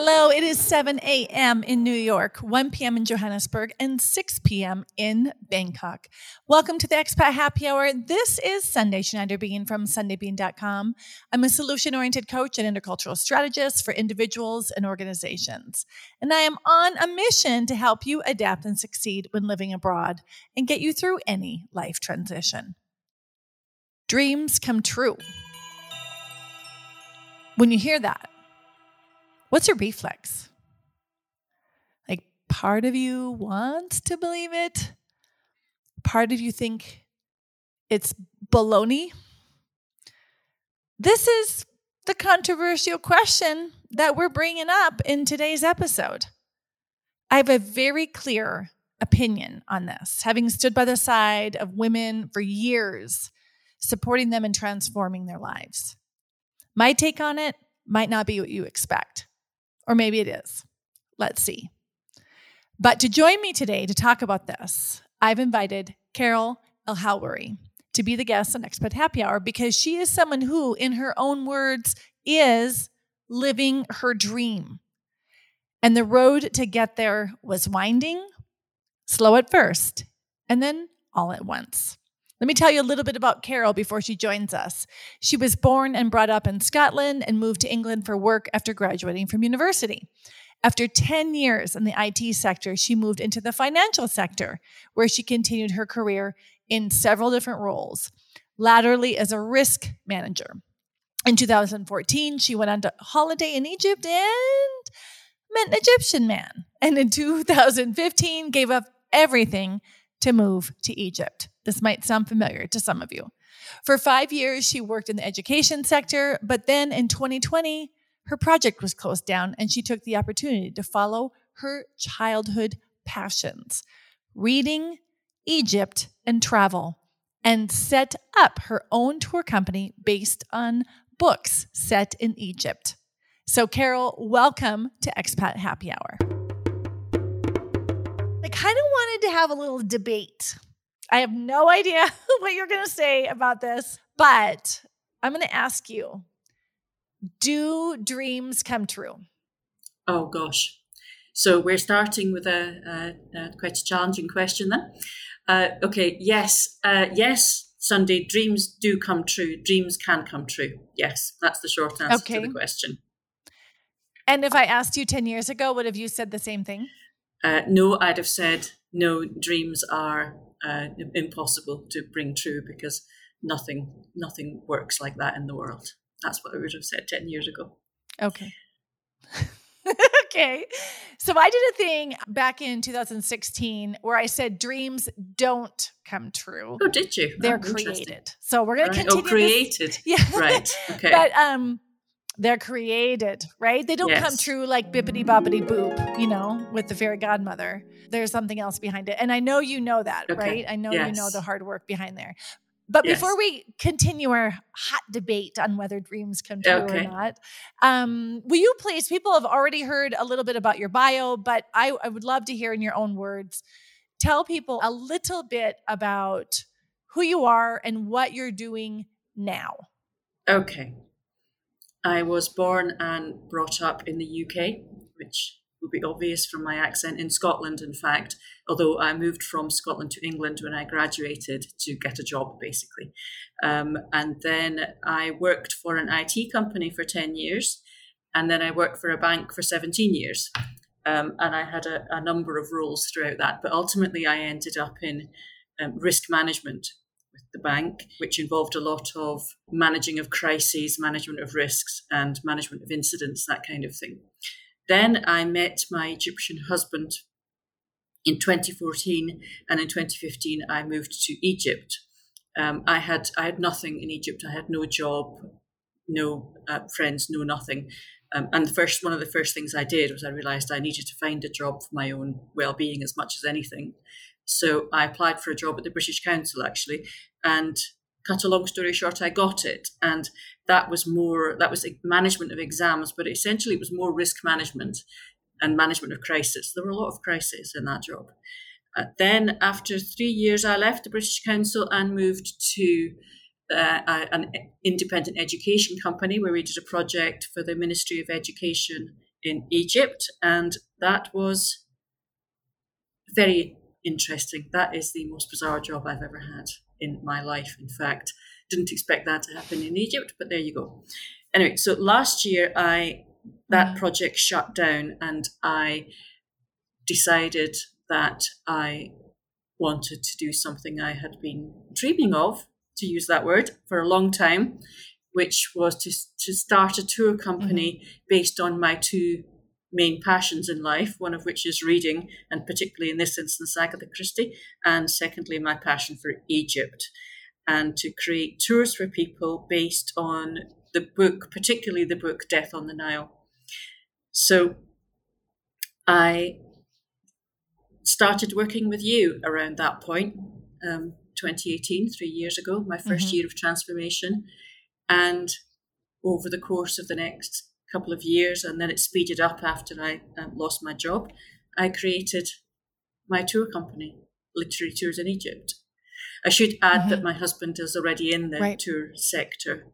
Hello, it is 7 a.m. in New York, 1 p.m. in Johannesburg, and 6 p.m. in Bangkok. Welcome to the Expat Happy Hour. This is Sundae Schneider-Bean from sundaebean.com. I'm a solution-oriented coach and intercultural strategist for individuals and organizations. And I am on a mission to help you adapt and succeed when living abroad and get you through any life transition. Dreams come true. When you hear that, what's your reflex? Like, part of you wants to believe it. Part of you think it's baloney. This is the controversial question that we're bringing up in today's episode. I have a very clear opinion on this, having stood by the side of women for years, supporting them and transforming their lives. My take on it might not be what you expect. Or maybe it is. Let's see. But to join me today to talk about this, I've invited Carol El Hawary to be the guest on Expat Happy Hour because she is someone who, in her own words, is living her dream. And the road to get there was winding, slow at first, and then all at once. Let me tell you a little bit about Carol before she joins us. She was born and brought up in Scotland and moved to England for work after graduating from university. After 10 years in the IT sector, she moved into the financial sector, where she continued her career in several different roles, latterly as a risk manager. In 2014, she went on to holiday in Egypt and met an Egyptian man. And in 2015, gave up everything to move to Egypt. This might sound familiar to some of you. For 5 years, she worked in the education sector, but then in 2020, her project was closed down and she took the opportunity to follow her childhood passions, reading, Egypt, and travel, and set up her own tour company based on books set in Egypt. So Carol, welcome to Expat Happy Hour. I kind of wanted to have a little debate. I have no idea what you're going to say about this, but I'm going to ask you, do dreams come true? Oh, gosh. So we're starting with a quite a challenging question then. Yes, Sunday, dreams do come true. Dreams can come true. Yes, that's the short answer to the question. And if I asked you 10 years ago, would have you said the same thing? No, I'd have said, no, dreams are impossible to bring true because nothing works like that in the world. That's what I would have said 10 years ago. Okay. Okay. So I did a thing back in 2016 where I said dreams don't come true. Oh, did you? They're created. So we're going to continue. Oh, created. This. Yeah. Right. Okay. But, they're created, right? They don't come true like bippity boppity boop, you know, with the fairy godmother. There's something else behind it. And I know you know that, right? I know you know the hard work behind there. But before we continue our hot debate on whether dreams come true or not, will you please, people have already heard a little bit about your bio, but I would love to hear in your own words, tell people a little bit about who you are and what you're doing now. Okay. I was born and brought up in the UK, which will be obvious from my accent, in Scotland, in fact, although I moved from Scotland to England when I graduated to get a job, basically. And then I worked for an IT company for 10 years, and then I worked for a bank for 17 years. And I had a number of roles throughout that, but ultimately I ended up in risk management with the bank, which involved a lot of managing of crises, management of risks, and management of incidents, that kind of thing. Then I met my Egyptian husband in 2014, and in 2015 I moved to Egypt. I had nothing in Egypt. I had no job, no friends, no nothing. And one of the first things I did was I realised I needed to find a job for my own well-being as much as anything. So I applied for a job at the British Council, actually, and cut a long story short, I got it. And that was management of exams, but essentially it was more risk management and management of crisis. There were a lot of crises in that job. Then after 3 years, I left the British Council and moved to an independent education company where we did a project for the Ministry of Education in Egypt, and that was very interesting. That is the most bizarre job I've ever had in my life, in fact. Didn't expect that to happen in Egypt, but there you go. Anyway, so last year that project shut down, and I decided that I wanted to do something I had been dreaming of, to use that word, for a long time, which was to start a tour company based on my two main passions in life, one of which is reading, and particularly in this instance, Agatha Christie, and secondly, my passion for Egypt, and to create tours for people based on the book, particularly the book Death on the Nile. So I started working with you around that point, 2018, 3 years ago, my first year of transformation. And over the course of the next couple of years, and then it speeded up after I lost my job, I created my tour company, Literary Tours in Egypt. I should add that my husband is already in the tour sector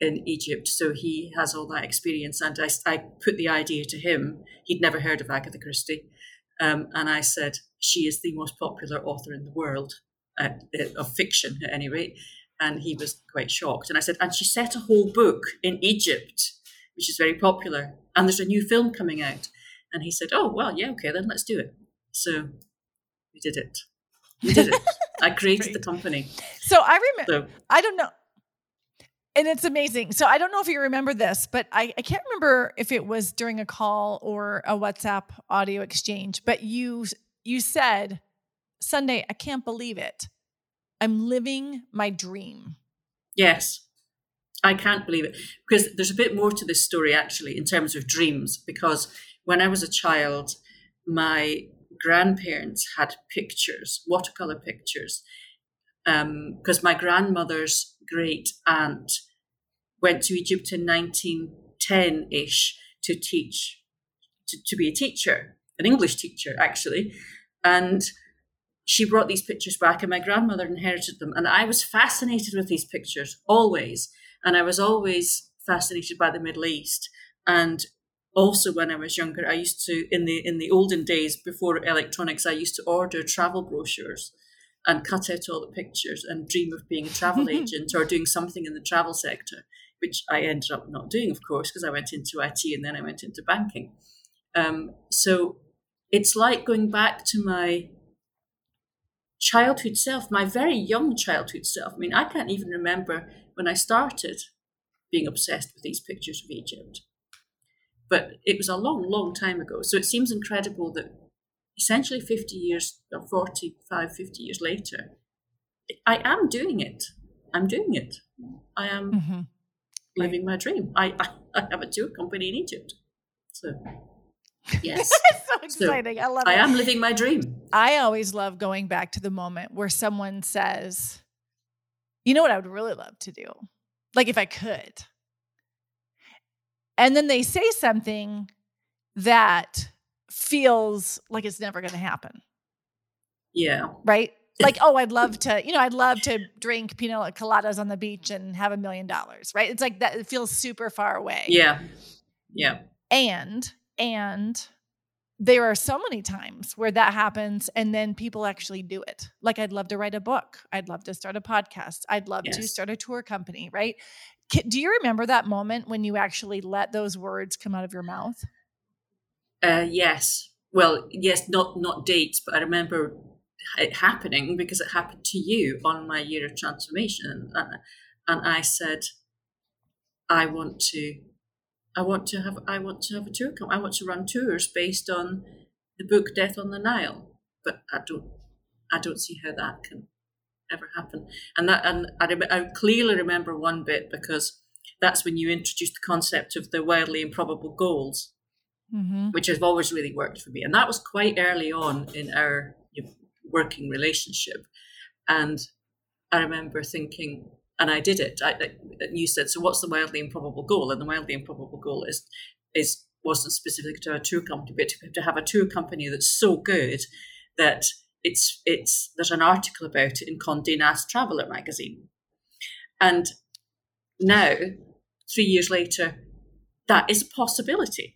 in Egypt, so he has all that experience. And I put the idea to him. He'd never heard of Agatha Christie. And I said, she is the most popular author in the world, of fiction at any rate. And he was quite shocked. And I said, and she set a whole book in Egypt, which is very popular. And there's a new film coming out. And he said, oh, well, yeah, okay, then let's do it. So we did it. I created the company. So I remember, I don't know. And it's amazing. So I don't know if you remember this, but I can't remember if it was during a call or a WhatsApp audio exchange, but you said, Sunday, I can't believe it. I'm living my dream. Yes, I can't believe it. Because there's a bit more to this story, actually, in terms of dreams. Because when I was a child, my grandparents had pictures, watercolor pictures, because my grandmother's great aunt went to Egypt in 1910-ish to teach, to be a teacher, an English teacher, actually. And she brought these pictures back, and my grandmother inherited them. And I was fascinated with these pictures, always. And I was always fascinated by the Middle East. And also when I was younger, I used to, in the olden days, before electronics, I used to order travel brochures and cut out all the pictures and dream of being a travel agent or doing something in the travel sector, which I ended up not doing, of course, because I went into IT and then I went into banking. So it's like going back to my childhood self, my very young childhood self. I mean, I can't even remember when I started being obsessed with these pictures of Egypt. But it was a long, long time ago. So it seems incredible that essentially 50 years, or 45, 50 years later, I am doing it. I am living my dream. I have a tour company in Egypt. So, yes. So exciting. So, I love it. I am living my dream. I always love going back to the moment where someone says, you know what I would really love to do? Like if I could. And then they say something that feels like it's never going to happen. Yeah. Right? Like, oh, I'd love to drink pina coladas on the beach and have $1 million, right? It's like that. It feels super far away. Yeah. Yeah. And there are so many times where that happens and then people actually do it. Like, I'd love to write a book. I'd love to start a podcast. I'd love to start a tour company, right? Do you remember that moment when you actually let those words come out of your mouth? Yes. Well, yes, not dates, but I remember it happening because it happened to you on my year of transformation. And I said, I want to have a tour company. I want to run tours based on the book Death on the Nile. But I don't see how that can ever happen. And I clearly remember one bit, because that's when you introduced the concept of the wildly improbable goals. Mm-hmm. Which has always really worked for me. And that was quite early on in our working relationship. And I remember thinking, and I did it. You said, so what's the wildly improbable goal? And the wildly improbable goal wasn't specific to a tour company, but to have a tour company that's so good that it's there's an article about it in Condé Nast Traveller magazine. And now, 3 years later, that is a possibility.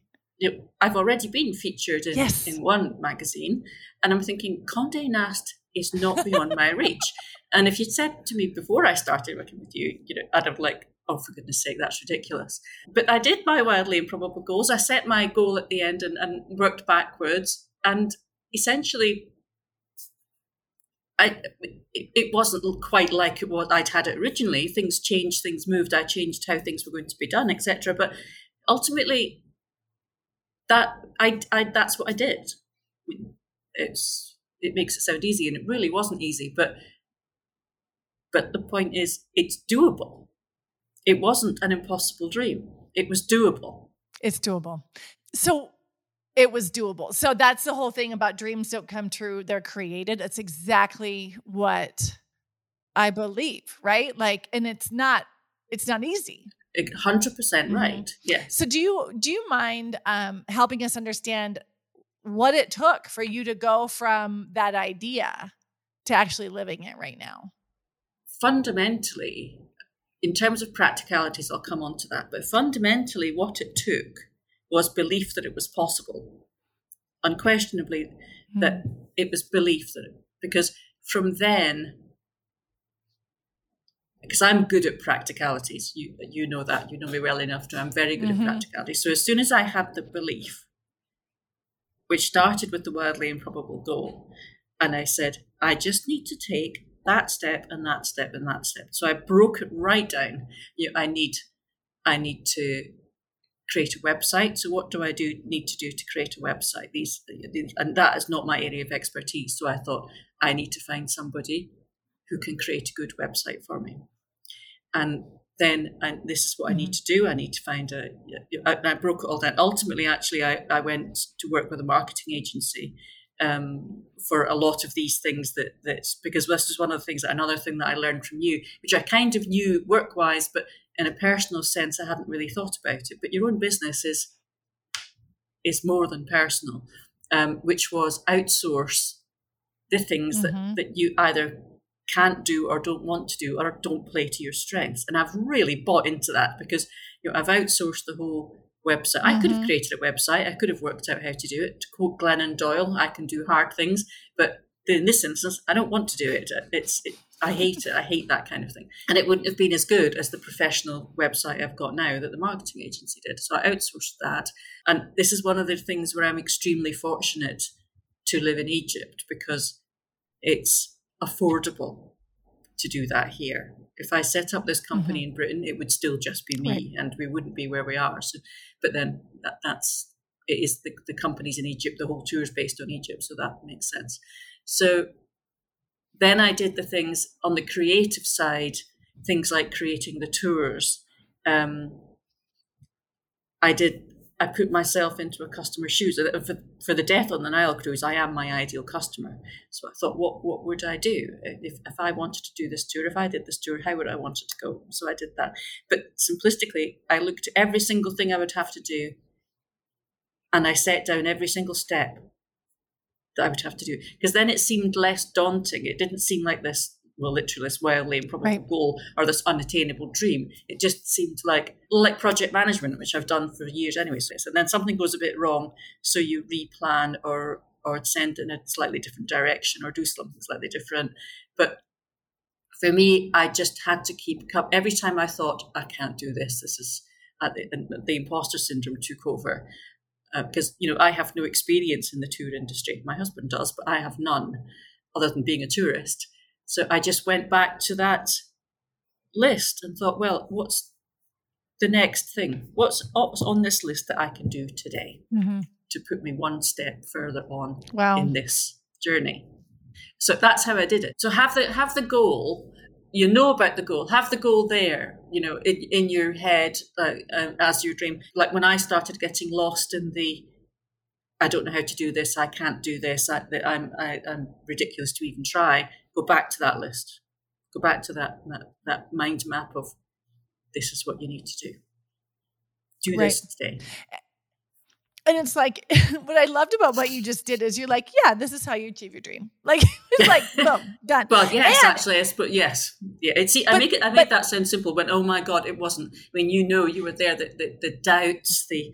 I've already been featured in, yes. in one magazine, and I'm thinking Condé Nast is not beyond my reach. And if you'd said to me before I started working with you, you know, I'd have like, oh, for goodness sake, that's ridiculous. But I did my wildly improbable goals. I set my goal at the end and worked backwards. And essentially, it wasn't quite like what I'd had it originally. Things changed, things moved. I changed how things were going to be done, etc. But ultimately, that's what I did. It makes it sound easy, and it really wasn't easy. But the point is, it's doable. It wasn't an impossible dream. It was doable. It's doable. So it was doable. So that's the whole thing about dreams don't come true. They're created. That's exactly what I believe, right? Like, and it's not easy. 100% right. Mm-hmm. Yeah. So do you mind helping us understand what it took for you to go from that idea to actually living it right now? Fundamentally, in terms of practicalities, I'll come on to that, but fundamentally what it took was belief that it was possible. Unquestionably, mm-hmm. that it was belief that because from then, because I'm good at practicalities, you know that, you know me well enough to, I'm very good mm-hmm. at practicalities. So as soon as I had the belief, which started with the wildly improbable goal, and I said, I just need to take that step and that step and that step. So I broke it right down. You know, I need to create a website. So what do I need to do to create a website? And that is not my area of expertise. So I thought I need to find somebody who can create a good website for me. And then this is what I need to do. I need to find I broke it all down. Ultimately, actually, I went to work with a marketing agency for a lot of these things that's because this is one of the things, another thing that I learned from you, which I kind of knew work-wise, but in a personal sense, I hadn't really thought about it. But your own business is more than personal, which was outsource the things mm-hmm. that you either can't do or don't want to do or don't play to your strengths. And I've really bought into that because I've outsourced the whole website. Mm-hmm. I could have created a website. I could have worked out how to do it. To quote Glennon Doyle, I can do hard things, but in this instance, I don't want to do it. I hate it. I hate that kind of thing. And it wouldn't have been as good as the professional website I've got now that the marketing agency did. So I outsourced that. And this is one of the things where I'm extremely fortunate to live in Egypt because it's affordable to do that here. If I set up this company mm-hmm. in Britain, it would still just be me, right. and we wouldn't be where we are. So, but then it is the companies in Egypt, the whole tour is based on Egypt, so that makes sense. So then I did the things on the creative side, things like creating the tours. I put myself into a customer's shoes. For the Death on the Nile cruise, I am my ideal customer. So I thought, what would I do? If I wanted to do this tour, if I did this tour, how would I want it to go? So I did that. But simplistically, I looked at every single thing I would have to do, and I set down every single step that I would have to do. Because then it seemed less daunting. It didn't seem like this, well, literally this wildly improbable right. goal or this unattainable dream. It just seemed like project management, which I've done for years anyway. So, and then something goes a bit wrong, so you replan or send in a slightly different direction or do something slightly different. But for me, I just had to keep up. Every time I thought, I can't do this, this is the imposter syndrome took over. Because, I have no experience in the tour industry. My husband does, but I have none other than being a tourist. So I just went back to that list and thought, well, what's the next thing? What's on this list that I can do today mm-hmm. to put me one step further on wow. in this journey? So that's how I did it. So have the goal. You know about the goal. Have the goal there, in your head as your dream. Like when I started getting lost in the, I don't know how to do this. I can't do this. I'm ridiculous to even try. Go back to that list. Go back to that mind map of this is what you need to do. Do right. this today. And it's like, what I loved about what you just did is you're like, yeah, this is how you achieve your dream. Like, it's like, boom, done. Well, yes, and, actually, but yes. Yeah, I make that sound simple, but oh my God, it wasn't. I mean, you were there, the doubts, the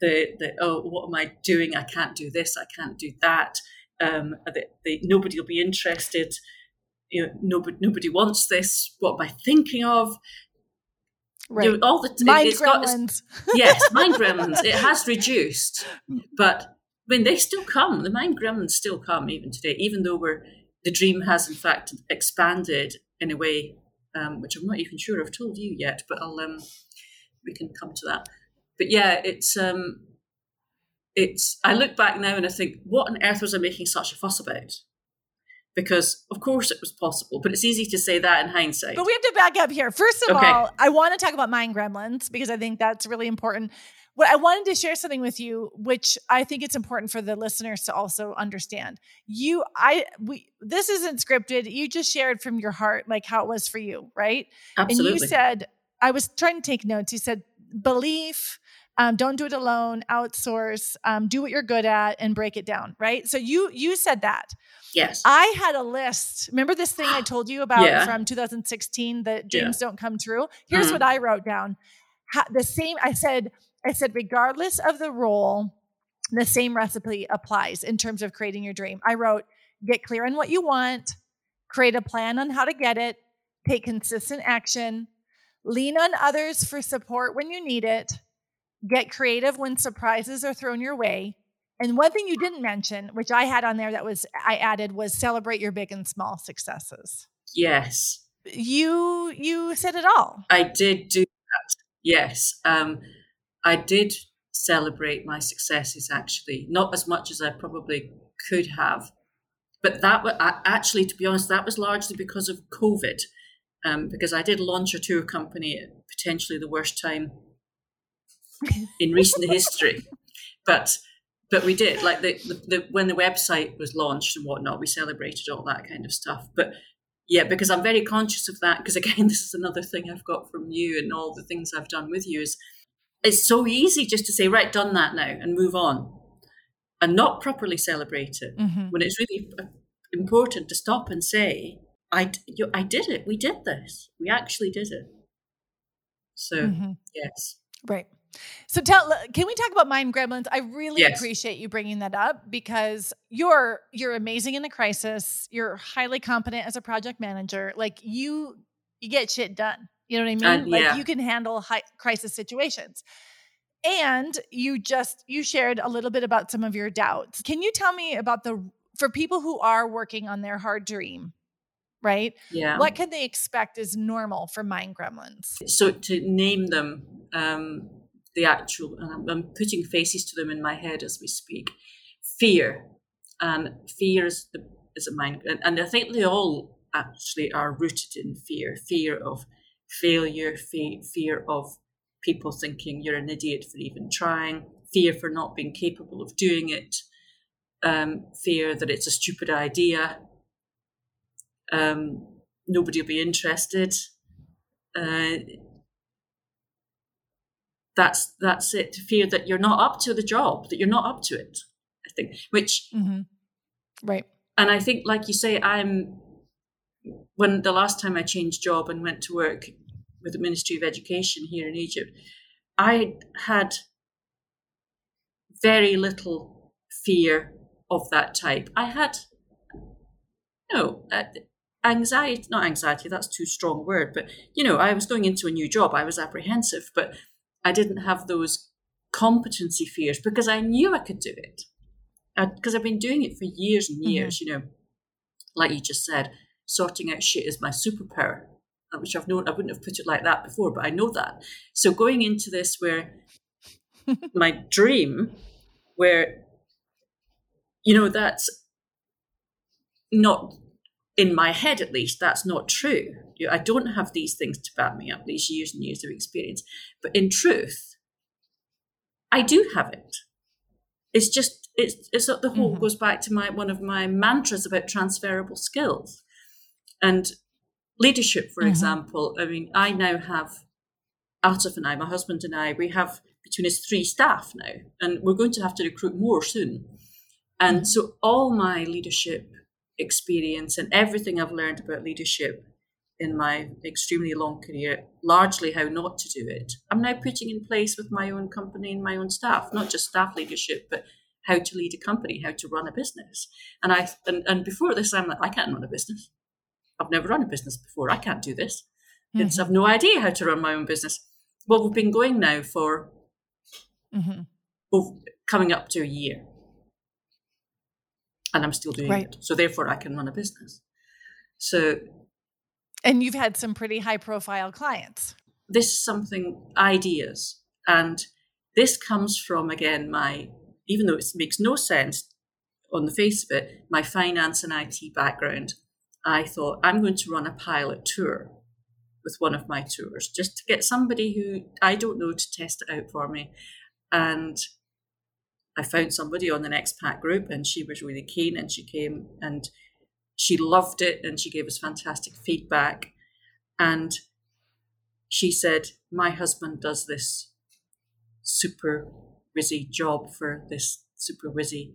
the what am I doing? I can't do this. I can't do that. Nobody will be interested. You know, nobody wants this. What am I thinking of? Right. You know, all the mind gremlins. Yes, mind gremlins. It has reduced, but I mean, they still come. The mind gremlins still come even today, even though the dream has in fact expanded in a way which I'm not even sure I've told you yet, but we can come to that. But yeah, it's. I look back now and I think, what on earth was I making such a fuss about? Because, of course, it was possible, but it's easy to say that in hindsight. But we have to back up here. First of all, I want to talk about mind gremlins because I think that's really important. What I wanted to share something with you, which I think it's important for the listeners to also understand. This isn't scripted. You just shared from your heart, like how it was for you, right? Absolutely. And you said, I was trying to take notes. You said, belief, don't do it alone, outsource, do what you're good at and break it down, right? So you said that. Yes. I had a list. Remember this thing I told you about from 2016, that dreams don't come true? Here's what I wrote down. I said, regardless of the role, the same recipe applies in terms of creating your dream. I wrote, get clear on what you want, create a plan on how to get it, take consistent action, lean on others for support when you need it, get creative when surprises are thrown your way. And one thing you didn't mention, which I had on there I added was celebrate your big and small successes. Yes. You said it all. I did do that. Yes. I did celebrate my successes, actually, not as much as I probably could have. But that was, actually, to be honest, that was largely because of COVID, because I did launch a tour company at potentially the worst time in recent history. But we did, like when the website was launched and whatnot, we celebrated all that kind of stuff. But yeah, because I'm very conscious of that, because again, this is another thing I've got from you and all the things I've done with you is, it's so easy just to say, right, done that now and move on and not properly celebrate it, when it's really important to stop and say, I did it. We did this. We actually did it. So, yes. Right. So can we talk about mind gremlins? I really appreciate you bringing that up because you're amazing in a crisis. You're highly competent as a project manager. Like you get shit done. You know what I mean? Like you can handle high crisis situations. And you shared a little bit about some of your doubts. Can you tell me about for people who are working on their hard dream, right? Yeah. What can they expect is normal for mind gremlins? So to name them, the actual, I'm putting faces to them in my head as we speak. Fear. Fear is a mind gremlin. And I think they all actually are rooted in fear. Fear of failure, fear of people thinking you're an idiot for even trying, fear for not being capable of doing it, fear that it's a stupid idea, nobody will be interested. That's it. Fear that you're not up to the job, that you're not up to it. I think, which right. And I think, like you say, when the last time I changed job and went to work with the Ministry of Education here in Egypt, I had very little fear of that type. I had anxiety, not anxiety, that's too strong a word, but, I was going into a new job. I was apprehensive, but I didn't have those competency fears because I knew I could do it. Because I've been doing it for years and years, like you just said. Sorting out shit is my superpower, which I've known. I wouldn't have put it like that before, but I know that. So going into this where my dream, where, that's not in my head, at least, that's not true. I don't have these things to back me up, these years and years of experience. But in truth, I do have it. It's just, it's the whole goes back to one of my mantras about transferable skills. And leadership, for example, I mean, I now have, Ataf and I, my husband and I, we have between us 3 staff now, and we're going to have to recruit more soon. And so all my leadership experience and everything I've learned about leadership in my extremely long career, largely how not to do it. I'm now putting in place with my own company and my own staff, not just staff leadership, but how to lead a company, how to run a business. And I before this, I'm like, I can't run a business. I've never run a business before. I can't do this. Mm-hmm. It's, I've no idea how to run my own business. Well, we've been going now for coming up to a year. And I'm still doing it. So therefore I can run a business. So. And you've had some pretty high profile clients. This is ideas. And this comes from, again, even though it makes no sense on the face of it, my finance and IT background. I thought, I'm going to run a pilot tour with one of my tours, just to get somebody who I don't know to test it out for me. And I found somebody on an expat group, and she was really keen, and she came and she loved it, and she gave us fantastic feedback. And she said, my husband does this super busy job for this super busy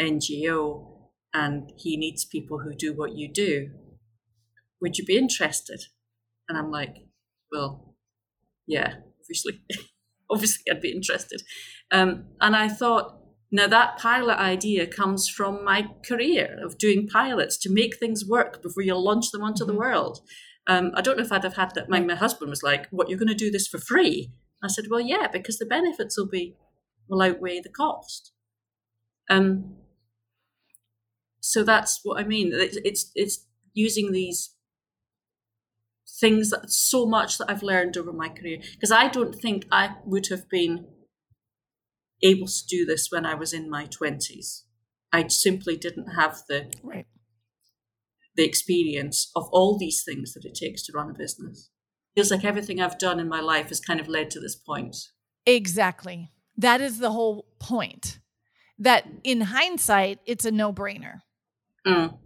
NGO, and he needs people who do what you do. Would you be interested? And I'm like, well, yeah, obviously I'd be interested. And I thought, now that pilot idea comes from my career of doing pilots to make things work before you launch them onto the world. I don't know if I'd have had that. My husband was like, what, you're going to do this for free? I said, well, yeah, because the benefits will outweigh the cost. So that's what I mean. It's using these things, that so much that I've learned over my career, because I don't think I would have been able to do this when I was in my 20s. I simply didn't have the experience of all these things that it takes to run a business. It feels like everything I've done in my life has kind of led to this point. Exactly. That is the whole point. That in hindsight, it's a no-brainer. Mm.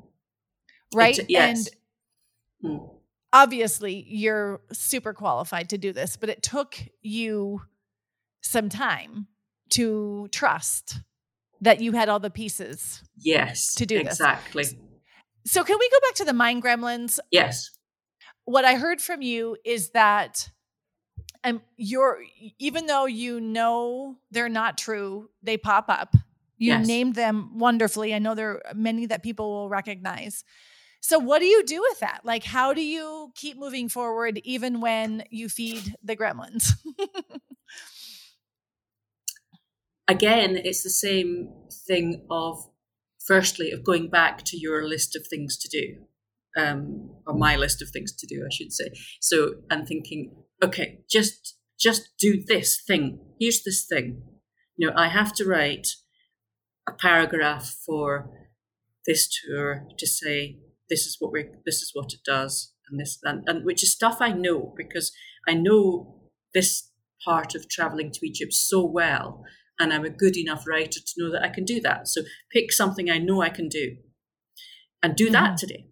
Right? Yes. And obviously, you're super qualified to do this, but it took you some time to trust that you had all the pieces. Yes, to do exactly. This. Exactly. So can we go back to the mind gremlins? Yes. What I heard from you is that even though you know they're not true, they pop up. You named them wonderfully. I know there are many that people will recognize. So what do you do with that? Like, how do you keep moving forward even when you feed the gremlins? Again, it's the same thing of going back to your list of things to do, or my list of things to do, I should say. So I'm thinking, okay, just do this thing. Here's this thing. You know, I have to write a paragraph for this tour to say this is what it does, and this and which is stuff I know, because I know this part of traveling to Egypt so well, and I'm a good enough writer to know that I can do that. So pick something I know I can do, and do that today.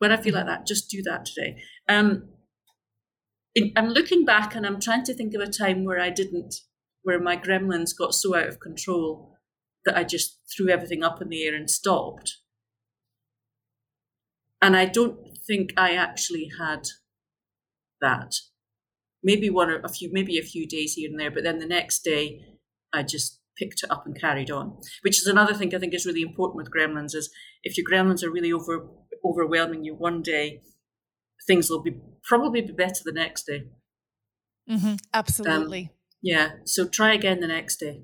When I feel like that, just do that today. I'm looking back, and I'm trying to think of a time where my gremlins got so out of control that I just threw everything up in the air and stopped. And I don't think I actually had that. Maybe a few days here and there, but then the next day I just picked it up and carried on, which is another thing I think is really important with gremlins, is if your gremlins are really overwhelming you one day, things will probably be better the next day. Mm-hmm. Absolutely. Yeah. So try again the next day.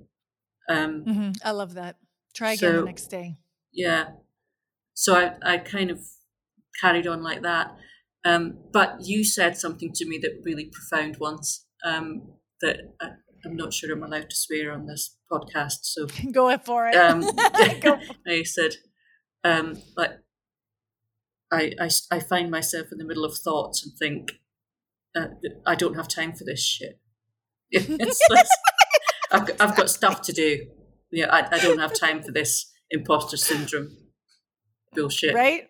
I love that. Try again the next day. Yeah. So I kind of carried on like that. But you said something to me that really profound once, that I'm not sure I'm allowed to swear on this podcast. So go for it. I said, like, I find myself in the middle of thoughts and think, I don't have time for this shit. I've got stuff to do. Yeah, I don't have time for this imposter syndrome bullshit. Right?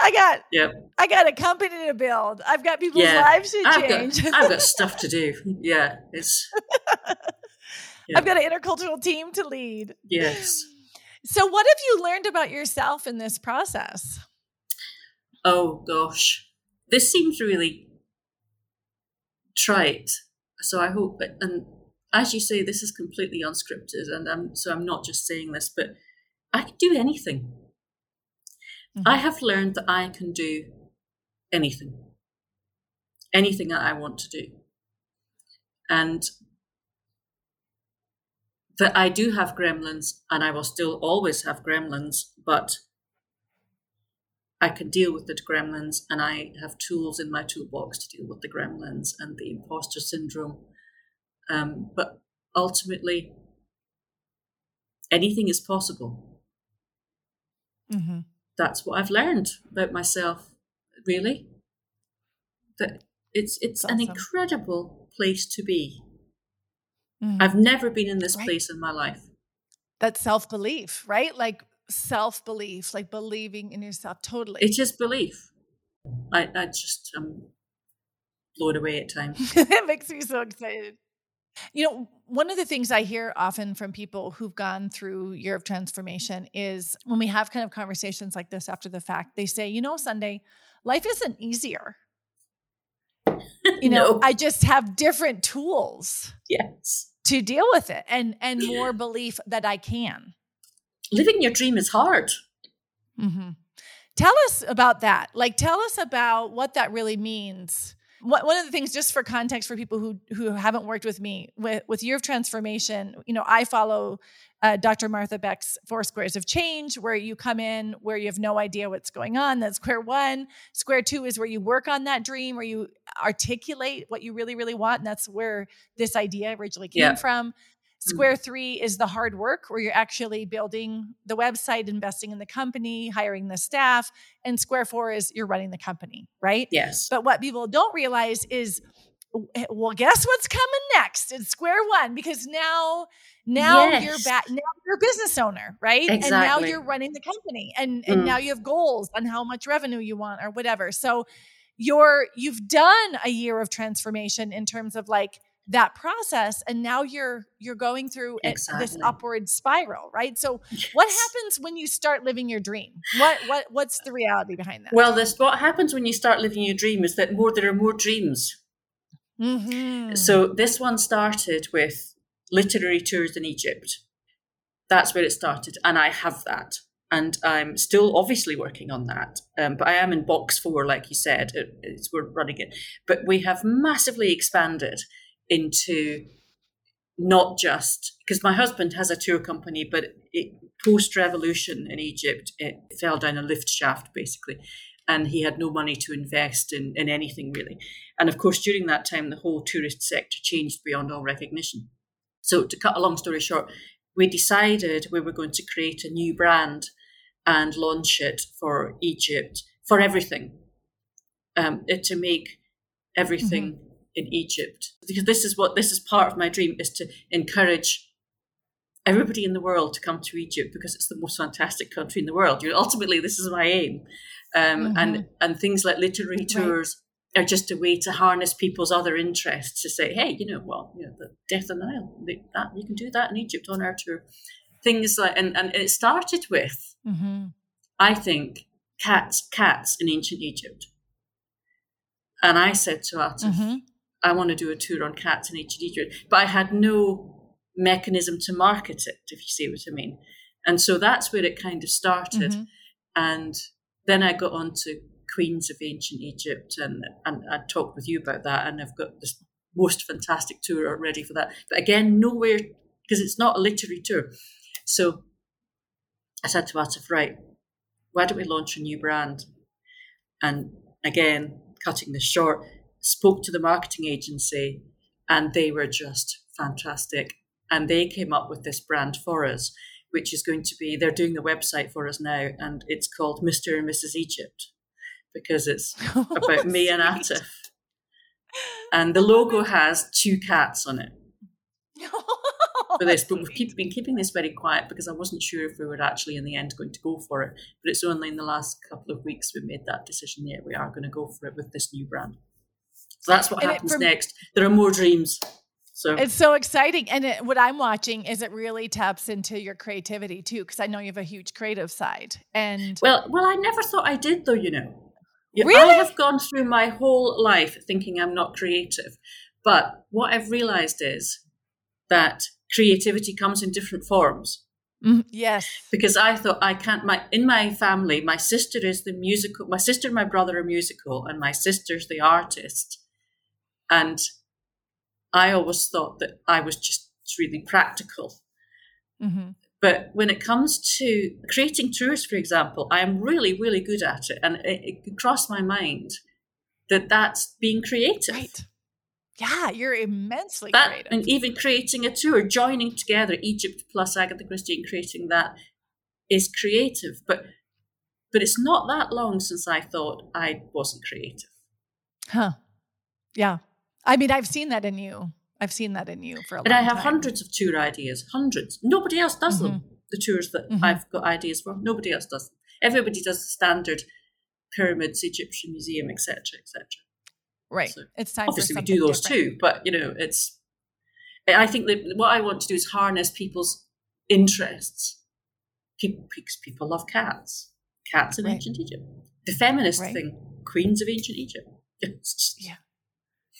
I got a company to build. I've got people's lives to change. I've got stuff to do. Yeah, I've got an intercultural team to lead. Yes. So, what have you learned about yourself in this process? Oh gosh, This seems really trite, so I hope, and as you say, this is completely unscripted, and I'm not just saying this, but I can do anything. Mm-hmm. I have learned that I can do anything that I want to do, and that I do have gremlins, and I will still always have gremlins, but I can deal with the gremlins, and I have tools in my toolbox to deal with the gremlins and the imposter syndrome. But ultimately, anything is possible. Mm-hmm. That's what I've learned about myself, really. That it's awesome. An incredible place to be. Mm-hmm. I've never been in this place in my life. That's self-belief, right? Like self-belief, like believing in yourself. Totally. It's just belief. I just am blown away at times. It makes me so excited. You know, one of the things I hear often from people who've gone through Year of Transformation is when we have kind of conversations like this after the fact, they say, you know, Sundae, life isn't easier. You know, no. I just have different tools to deal with it and more belief that I can. Living your dream is hard. Mm-hmm. Tell us about that. Like, tell us about what that really means. One of the things, just for context for people who haven't worked with me, with Year of Transformation, you know, I follow Dr. Martha Beck's 4 squares of change, where you come in, where you have no idea what's going on. That's square 1. Square 2 is where you work on that dream, where you articulate what you really, really want. And that's where this idea originally came from. Square 3 is the hard work, where you're actually building the website, investing in the company, hiring the staff. And square 4 is you're running the company, right? Yes. But what people don't realize is, well, guess what's coming next? It's square 1, because now you're back. Now you're a business owner, right? Exactly. And now you're running the company, and now you have goals on how much revenue you want or whatever. So you've done a year of transformation in terms of like that process, and now you're going through this upward spiral, right? So what happens when you start living your dream? What's the reality behind that? Well, what happens when you start living your dream is that there are more dreams. Mm-hmm. So this one started with literary tours in Egypt. That's where it started, and I have that, and I'm still obviously working on that. But I am in box 4, like you said. We're running it, but we have massively expanded into not just, because my husband has a tour company, but post-revolution in Egypt, it fell down a lift shaft, basically, and he had no money to invest in anything, really. And of course, during that time, the whole tourist sector changed beyond all recognition. So to cut a long story short, we decided we were going to create a new brand and launch it for Egypt, for everything, to make everything in Egypt, because this is part of my dream, is to encourage everybody in the world to come to Egypt, because it's the most fantastic country in the world. Ultimately, this is my aim. And things like literary tours are just a way to harness people's other interests, to say, hey, the Death on the Nile, you can do that in Egypt on our tour. Things like, and it started with, I think, cats in ancient Egypt. And I said to Atif, I want to do a tour on cats in ancient Egypt, but I had no mechanism to market it, if you see what I mean. And so that's where it kind of started. Mm-hmm. And then I got on to Queens of Ancient Egypt, and I talked with you about that, and I've got this most fantastic tour already for that. But again, nowhere, because it's not a literary tour. So I said to Atif, right, why don't we launch a new brand? And again, cutting this short, spoke to the marketing agency, and they were just fantastic. And they came up with this brand for us, which is going to be, they're doing the website for us now, and it's called Mr. and Mrs. Egypt, because it's about me and Atif. And the logo has 2 cats on it. For this, but we've been keeping this very quiet, because I wasn't sure if we were actually in the end going to go for it. But it's only in the last couple of weeks we made that decision. Yeah, we are going to go for it with this new brand. So that's what happens next. There are more dreams. So it's so exciting. And what I'm watching is it really taps into your creativity too, because I know you have a huge creative side. And well, I never thought I did, though. Yeah, really? I have gone through my whole life thinking I'm not creative. But what I've realized is that creativity comes in different forms. Mm-hmm. Yes. Because I thought I can't, in my family, my sister is the musical, my sister and my brother are musical, and my sister's the artist. And I always thought that I was just really practical. Mm-hmm. But when it comes to creating tours, for example, I am really, really good at it. And it crossed my mind that that's being creative. Right. Yeah, you're immensely creative. And even creating a tour, joining together Egypt plus Agatha Christie and creating that is creative. But it's not that long since I thought I wasn't creative. Huh. Yeah. I mean, I've seen that in you. I've seen that in you for a long time. And I have hundreds of tour ideas, hundreds. Nobody else does them, the tours that I've got ideas for. Nobody else does them. Everybody does the standard pyramids, Egyptian museum, et cetera, et cetera. Right. So it's time obviously for something we do those different. Too, but, you know, it's... I think that what I want to do is harness people's interests. People love cats. Cats in ancient Egypt. The feminist thing, queens of ancient Egypt. It's just... Yeah.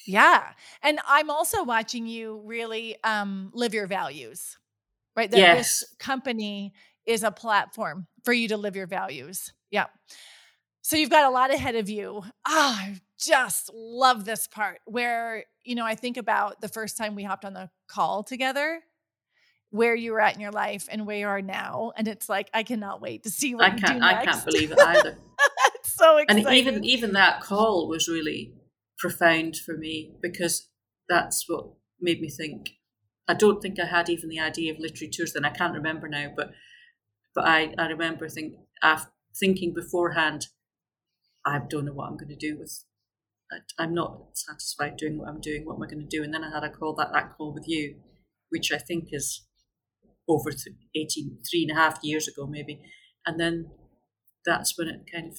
Yeah. And I'm also watching you really live your values, right? That this company is a platform for you to live your values. Yeah. So you've got a lot ahead of you. Oh, I just love this part where, you know, I think about the first time we hopped on the call together, where you were at in your life and where you are now. And it's like, I cannot wait to see what you do next. I can't believe it either. It's so exciting. And even that call was really... profound for me, because that's what made me think. I don't think I had even the idea of literary tours then. I can't remember now, but I remember thinking beforehand, I don't know what I'm going to do with. I'm not satisfied doing what I'm doing. What am I going to do? And then I had a call, that call with you, which I think is over 3 and a half years ago maybe. And then that's when it kind of,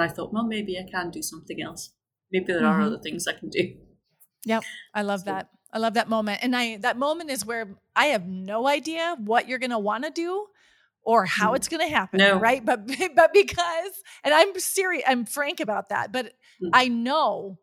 I thought, well, maybe I can do something else. Maybe there are other things I can do. Yep. I love that. I love that moment. And that moment is where I have no idea what you're going to want to do or how it's going to happen. No. Right. But because, and I'm serious, I'm frank about that, but I know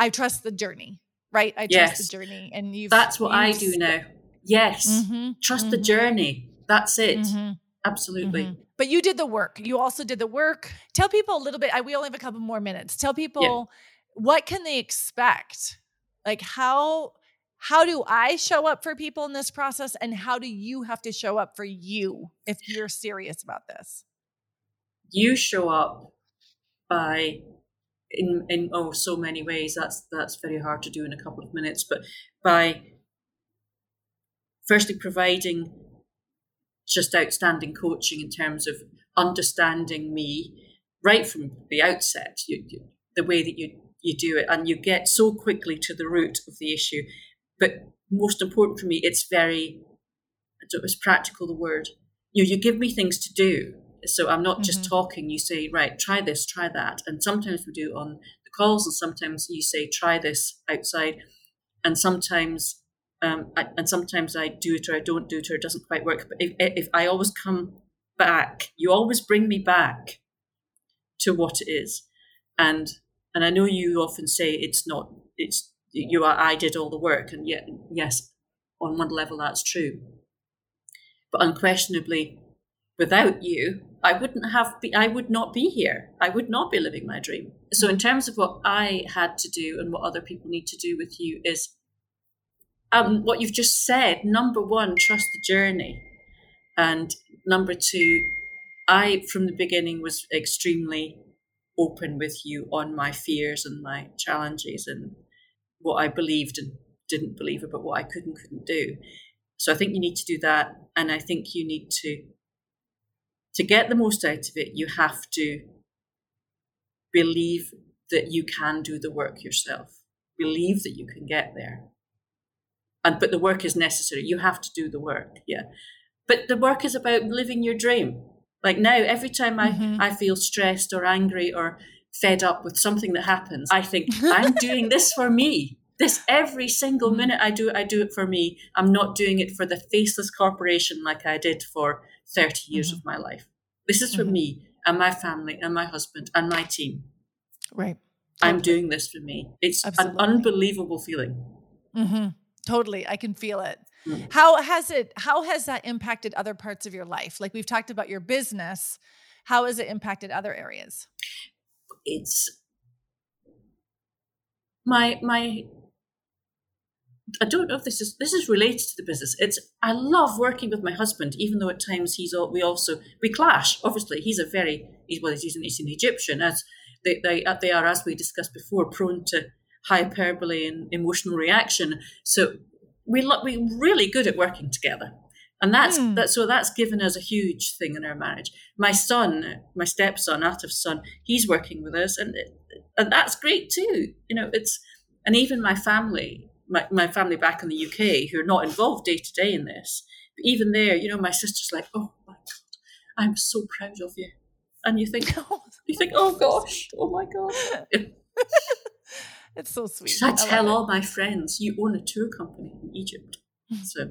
I trust the journey, right? I trust the journey. And that's what I do now. Yes. Mm-hmm. Trust the journey. That's it. Mm-hmm. Absolutely. Mm-hmm. But you did the work. You also did the work. Tell people a little bit. We only have a couple more minutes. Tell people what can they expect? Like how do I show up for people in this process, and how do you have to show up for you if you're serious about this? You show up by in so many ways. That's very hard to do in a couple of minutes, but by firstly providing just outstanding coaching in terms of understanding me right from the outset, the way that you do it, and you get so quickly to the root of the issue. But most important for me, it's very, it's practical, the word. You give me things to do. So I'm not just talking. You say, right, try this, try that. And sometimes we do it on the calls, and sometimes you say, try this outside. And sometimes... sometimes I do it or I don't do it or it doesn't quite work. But if I always come back, you always bring me back to what it is. And I know you often say I did all the work. And yet, yes, on one level that's true. But unquestionably, without you, I would not be here. I would not be living my dream. So in terms of what I had to do and what other people need to do with you is, what you've just said, 1, trust the journey. And 2, I, from the beginning, was extremely open with you on my fears and my challenges and what I believed and didn't believe about what I could and couldn't do. So I think you need to do that. And I think you need to get the most out of it, you have to believe that you can do the work yourself. Believe that you can get there. But the work is necessary. You have to do the work, But the work is about living your dream. Like now, every time I feel stressed or angry or fed up with something that happens, I think, I'm doing this for me. This every single minute I do it for me. I'm not doing it for the faceless corporation like I did for 30 years of my life. This is for me. and my family and my husband and my team. Right. I'm doing this for me. It's Absolutely. An unbelievable feeling. Mm-hmm. Totally. I can feel it. Mm. How has that impacted other parts of your life? Like we've talked about your business. How has it impacted other areas? It's my I don't know if this is related to the business. I love working with my husband, even though at times we clash. Obviously, he's an Egyptian, as they are, as we discussed before, prone to hyperbole and emotional reaction. So we're really good at working together, and that's given us a huge thing in our marriage. My son, my stepson, Atif's son, he's working with us, and that's great too. You know, even my family. My family back in the UK, who are not involved day to day in this, but even there, you know, my sister's like, "Oh my God, I'm so proud of you," and you think, "Oh gosh, oh my God." It's so sweet. Should I tell all my friends you own a tour company in Egypt? So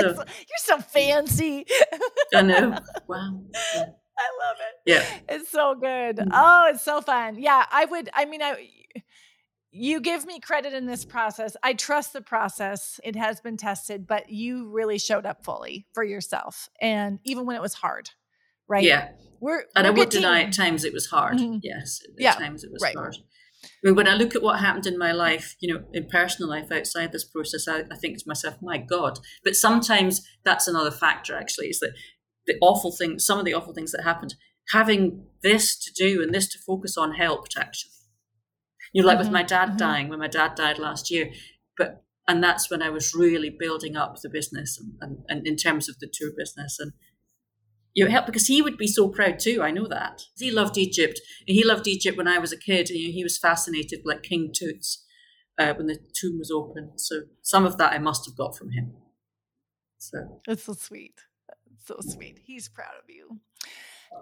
you're so fancy. I know. Wow. Yeah. I love it. Yeah, it's so good. Mm-hmm. Oh, it's so fun. Yeah, you give me credit in this process. I trust the process. It has been tested, but you really showed up fully for yourself. And even when it was hard, right? Yeah. I won't deny at times it was hard. Mm-hmm. Yes. At times it was hard. I mean, when I look at what happened in my life, you know, in personal life outside this process, I think to myself, my God. But sometimes that's another factor, actually, is that some of the awful things that happened, having this to do and this to focus on helped, actually. You know, like with my dad dying, when my dad died last year, and that's when I was really building up the business and in terms of the tour business, and you know, help, because he would be so proud too. I know that he loved Egypt, and he loved Egypt when I was a kid. And, you know, he was fascinated with, like, King Tut's when the tomb was open. So some of that I must have got from him. So that's so sweet. That's so sweet. He's proud of you.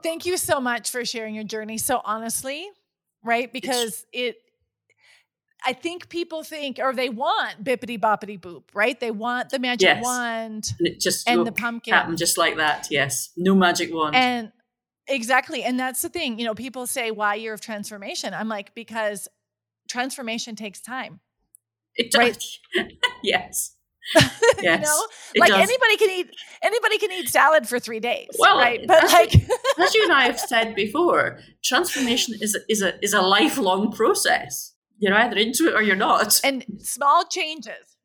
Thank you so much for sharing your journey so honestly, right? Because I think people think, or they want bippity boppity boop, right? They want the magic wand and the pumpkin. Happen just like that. Yes. No magic wand. And exactly. And that's the thing, you know, people say, why year of transformation? I'm like, because transformation takes time. It does. Right? Yes. Yes. You know, it like does. anybody can eat salad for 3 days. Well, right? But as you and I have said before, transformation is a lifelong process. You're either into it or you're not. And small changes,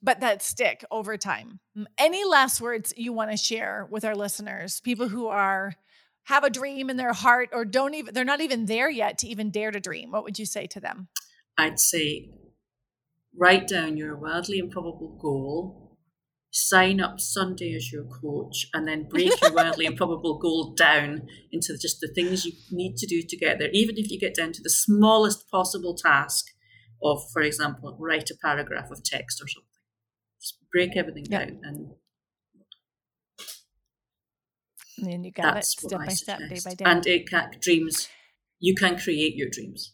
but that stick over time. Any last words you want to share with our listeners, people who have a dream in their heart or they're not even there yet to even dare to dream? What would you say to them? I'd say write down your wildly improbable goal, sign up Sundae as your coach, and then break your wildly improbable goal down into just the things you need to do to get there. Even if you get down to the smallest possible task of, for example, write a paragraph of text or something. Just break everything down. And then you got it step by step, day by day. And you can create your dreams.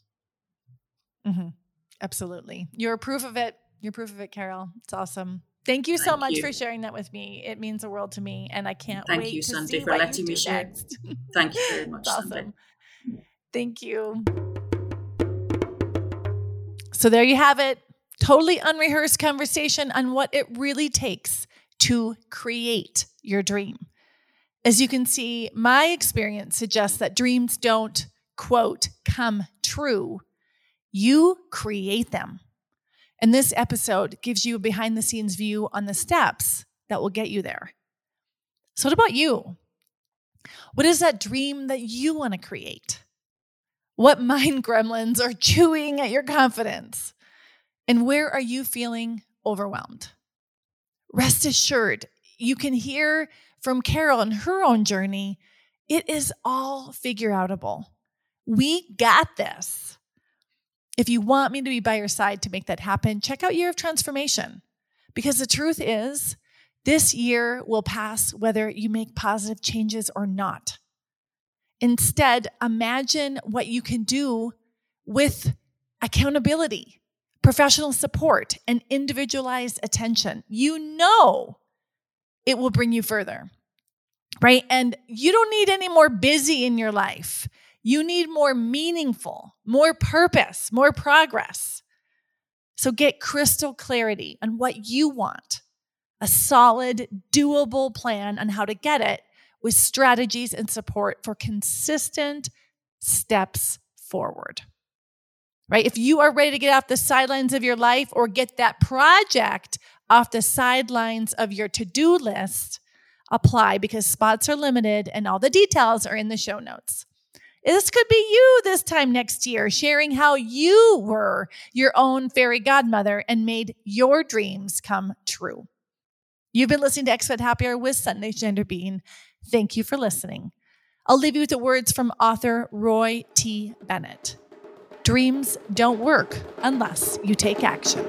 Mm-hmm. Absolutely. You're proof of it. Carol. It's awesome. Thank you so much for sharing that with me. It means the world to me, and I can't wait to see what you do next. Thank you, Sundae, for letting me share. Thank you very much, awesome. Sundae. Thank you. So there you have it. Totally unrehearsed conversation on what it really takes to create your dream. As you can see, my experience suggests that dreams don't, quote, come true. You create them. And this episode gives you a behind the scenes view on the steps that will get you there. So what about you? What is that dream that you want to create? What mind gremlins are chewing at your confidence? And where are you feeling overwhelmed? Rest assured, you can hear from Carol and her own journey. It is all figure outable. We got this. If you want me to be by your side to make that happen, check out Year of Transformation, because the truth is this year will pass whether you make positive changes or not. Instead, imagine what you can do with accountability, professional support, and individualized attention. You know it will bring you further. right? And you don't need any more busy in your life. You need more meaningful, more purpose, more progress. So get crystal clarity on what you want, a solid, doable plan on how to get it with strategies and support for consistent steps forward, right? If you are ready to get off the sidelines of your life or get that project off the sidelines of your to-do list, apply because spots are limited and all the details are in the show notes. This could be you this time next year, sharing how you were your own fairy godmother and made your dreams come true. You've been listening to Expat Happy Hour with Sundae Schneider-Bean. Thank you for listening. I'll leave you with the words from author Roy T. Bennett. Dreams don't work unless you take action.